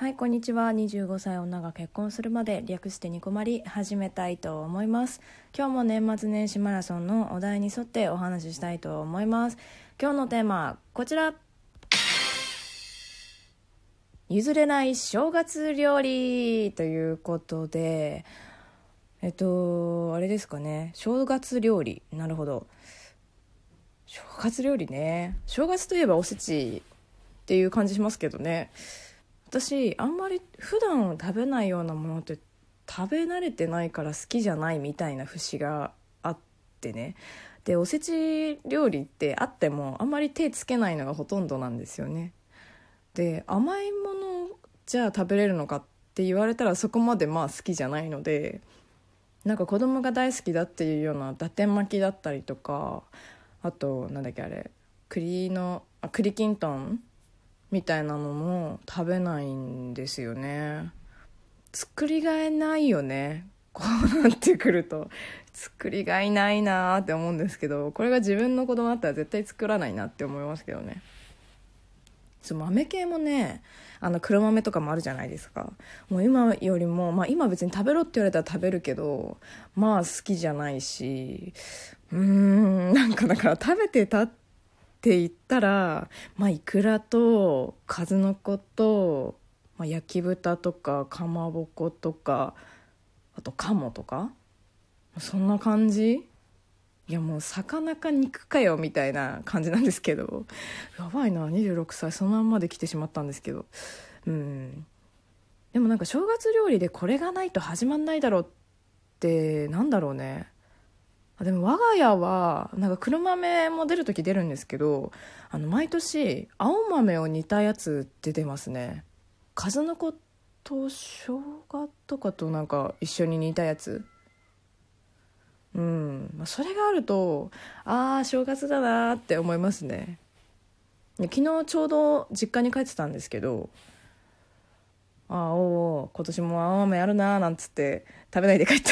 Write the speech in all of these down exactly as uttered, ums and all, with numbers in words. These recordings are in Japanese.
はい、こんにちは。にじゅうごさい女が結婚するまで、略してにこまり始めたいと思います。今日も年末年始マラソンのお題に沿ってお話ししたいと思います。今日のテーマこちら、譲れない正月料理ということで、えっとあれですかね、正月料理、なるほど、正月料理ね。正月といえばおせちっていう感じしますけどね、私あんまり普段食べないようなものって食べ慣れてないから好きじゃないみたいな節があってね。でおせち料理ってあってもあんまり手つけないのがほとんどなんですよね。で甘いものじゃあ食べれるのかって言われたらそこまでまあ好きじゃないので、なんか子供が大好きだっていうようなだて巻きだったりとか、あとなんだっけあれ、栗のあ栗きんとんみたいなのも食べないんですよね。作りがえないよね、こうなってくると作りがいないなって思うんですけど、これが自分の子供だったら絶対作らないなって思いますけどね。そう、豆系もね、あの黒豆とかもあるじゃないですか。もう今よりも、まあ、今別に食べろって言われたら食べるけど、まあ好きじゃないし、うーんなんかだから食べてたってって言ったら、まあ、いくらと数の子と、まあ、焼き豚とかかまぼことか、あと鴨とか、そんな感じ。いやもう魚か肉かよみたいな感じなんですけど、やばいなにじゅうろくさいそのまんまで来てしまったんですけど、うん、でもなんか正月料理でこれがないと始まんないだろうってなんだろうね。でも我が家はなんか黒豆も出るとき出るんですけど、あの毎年青豆を煮たやつって出ますね。数の子と生姜とかとなんか一緒に煮たやつ、うん、それがあるとああ正月だなって思いますね。昨日ちょうど実家に帰ってたんですけど、あーおー今年も青豆あるななんつって食べないで帰った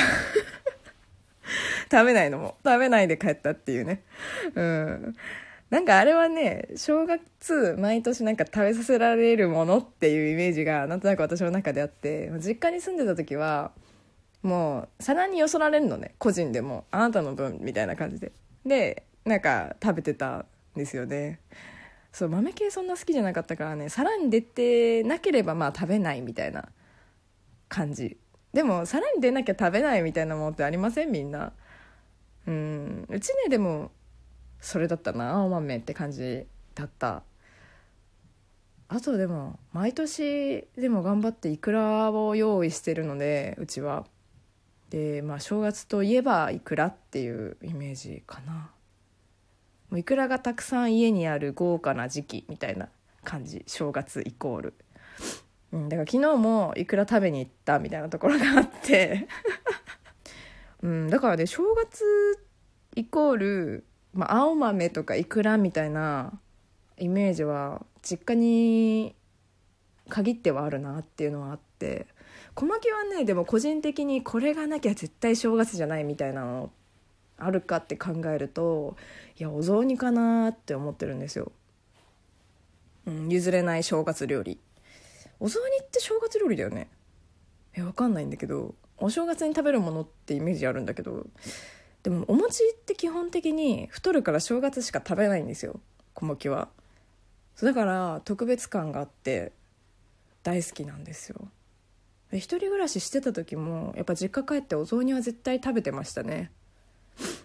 食べないのも食べないで帰ったっていうね、うん、なんかあれはね、正月毎年なんか食べさせられるものっていうイメージがなんとなく私の中であって、実家に住んでた時はもう皿によそられるのね、個人でもあなたの分みたいな感じで、でなんか食べてたんですよね。そう、豆系そんな好きじゃなかったからね、皿に出てなければまあ食べないみたいな感じ。でも皿に出なきゃ食べないみたいなものってありません、みんな。うん、うちねでもそれだったな、青豆って感じだった。あとでも毎年でも頑張ってイクラを用意してるので、うちはで、まあ、正月といえばイクラっていうイメージかな。もうイクラがたくさん家にある豪華な時期みたいな感じ、正月イコール、うん、だから昨日もイクラ食べに行ったみたいなところがあってうん、だからね、正月イコール、まあ、青豆とかイクラみたいなイメージは実家に限ってはあるなっていうのはあって、小牧はねでも個人的にこれがなきゃ絶対正月じゃないみたいなのあるかって考えると、いやお雑煮かなって思ってるんですよ、うん、譲れない正月料理。お雑煮って正月料理だよね。え、わかんないんだけど、お正月に食べるものってイメージあるんだけど、でもお餅って基本的に太るから正月しか食べないんですよ、小餅は。だから特別感があって大好きなんですよ。一人暮らししてた時もやっぱ実家帰ってお雑煮は絶対食べてましたね、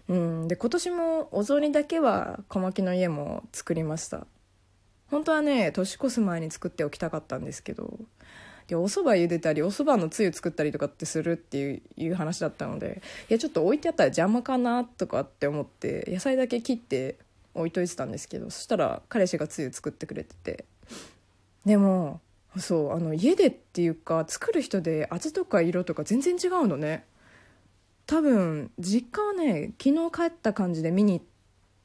うん、で今年もお雑煮だけは小牧の家も作りました。本当はね年越す前に作っておきたかったんですけど、でおそば茹でたりおそばのつゆ作ったりとかってするっていう、いう話だったので、いやちょっと置いてあったら邪魔かなとかって思って野菜だけ切って置いといてたんですけど、そしたら彼氏がつゆ作ってくれてて、でもそうあの家でっていうか作る人で味とか色とか全然違うのね。多分実家はね昨日帰った感じで見に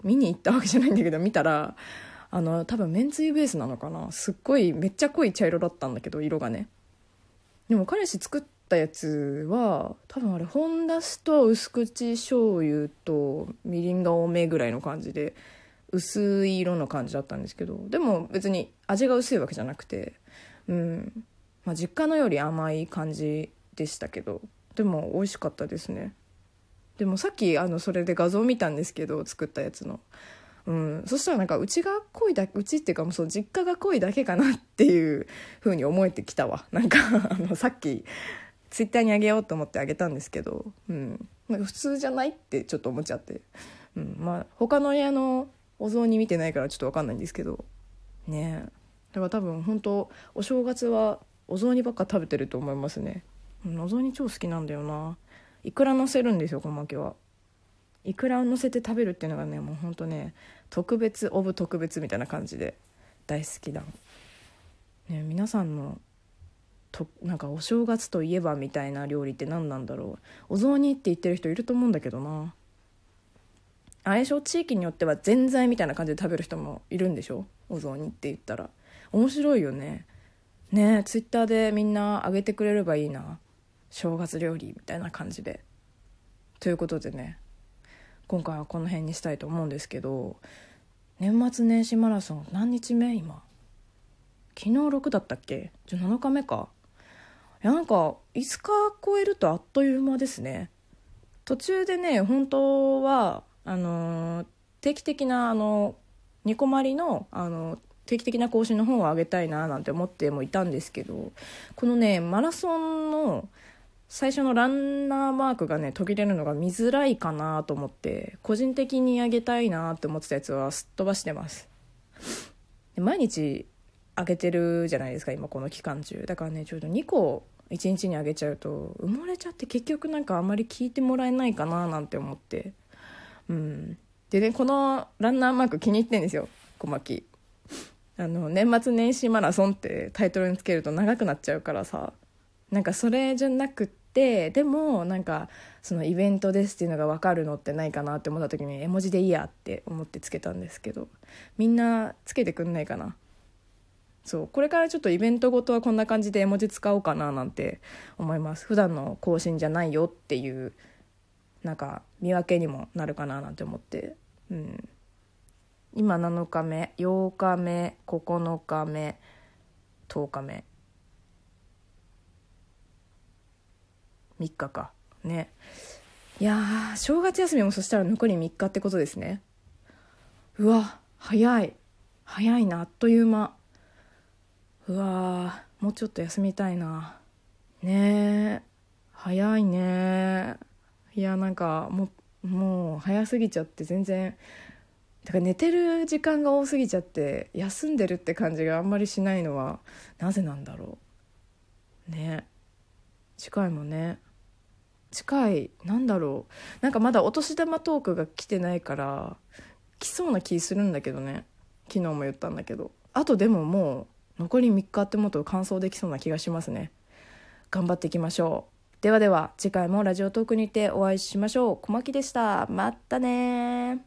見に行ったわけじゃないんだけど、見たらあの多分めんつゆベースなのかな、すっごいめっちゃ濃い茶色だったんだけど色がね。でも彼氏作ったやつは多分あれ本だしと薄口醤油とみりんが多めぐらいの感じで薄い色の感じだったんですけど、でも別に味が薄いわけじゃなくて、うん、まあ、実家のより甘い感じでしたけど、でも美味しかったですね。でもさっきあのそれで画像見たんですけど、作ったやつの、うん、そしたらなんかうちが濃いだうちっていうかもうそう実家が濃いだけかなっていう風に思えてきたわ。なんかあのさっきツイッターにあげようと思ってあげたんですけど、うん、なんか普通じゃないってちょっと思っちゃって、うん、まあ他の家のお雑煮見てないからちょっと分かんないんですけどね。だから多分本当お正月はお雑煮ばっか食べてると思いますね、うん、お雑煮超好きなんだよな。いくら乗せるんですよ、この巻きは。いくらを乗せて食べるっていうのがね、もうほんとね、特別オブ特別みたいな感じで大好きだ、ね、皆さんのとなんかお正月といえばみたいな料理って何なんだろう。お雑煮って言ってる人いると思うんだけどな。あれでしょ、地域によってはぜんざいみたいな感じで食べる人もいるんでしょ、お雑煮って言ったら。面白いよね。ねえ、ツイッターでみんなあげてくれればいいな、正月料理みたいな感じで。ということでね、今回はこの辺にしたいと思うんですけど、年末年始マラソン何日目今、昨日ろくだったっけ、じゃあなのかめか。いやなんかいつか超えるとあっという間ですね。途中でね、本当はあのー、定期的なあのニコマリのあの定期的な更新の本をあげたいななんて思ってもいたんですけど、このねマラソンの最初のランナーマークがね途切れるのが見づらいかなと思って、個人的にあげたいなって思ってたやつはすっ飛ばしてます。で毎日あげてるじゃないですか今この期間中だからね、ちょうどにこいちにちにあげちゃうと埋もれちゃって結局なんかあんまり聞いてもらえないかななんて思って、うんでね、このランナーマーク気に入ってんですよ、小牧。あの年末年始マラソンってタイトルにつけると長くなっちゃうからさ、なんかそれじゃなくってでもなんかそのイベントですっていうのが分かるのってないかなって思った時に絵文字でいいやって思ってつけたんですけど、みんなつけてくんないかな。そう、これからちょっとイベントごとはこんな感じで絵文字使おうかななんて思います。普段の更新じゃないよっていうなんか見分けにもなるかななんて思って、うん今なのかめ、ようかめ、ここのかめ、とおかめ、みっかかね。いやー正月休みもそしたら残りみっかってことですね。うわ早い早いな、あっという間。うわーもうちょっと休みたいなねえ、早いね。いやなんかもうもう早すぎちゃって全然だから寝てる時間が多すぎちゃって休んでるって感じがあんまりしないのはなぜなんだろうね。近いもね、近いなんだろう、なんかまだお年玉トークが来てないから来そうな気するんだけどね。昨日も言ったんだけど、あとでももう残りみっかってもっと完走できそうな気がしますね。頑張っていきましょう。ではでは次回もラジオトークにてお会いしましょう。小牧でした。まったね。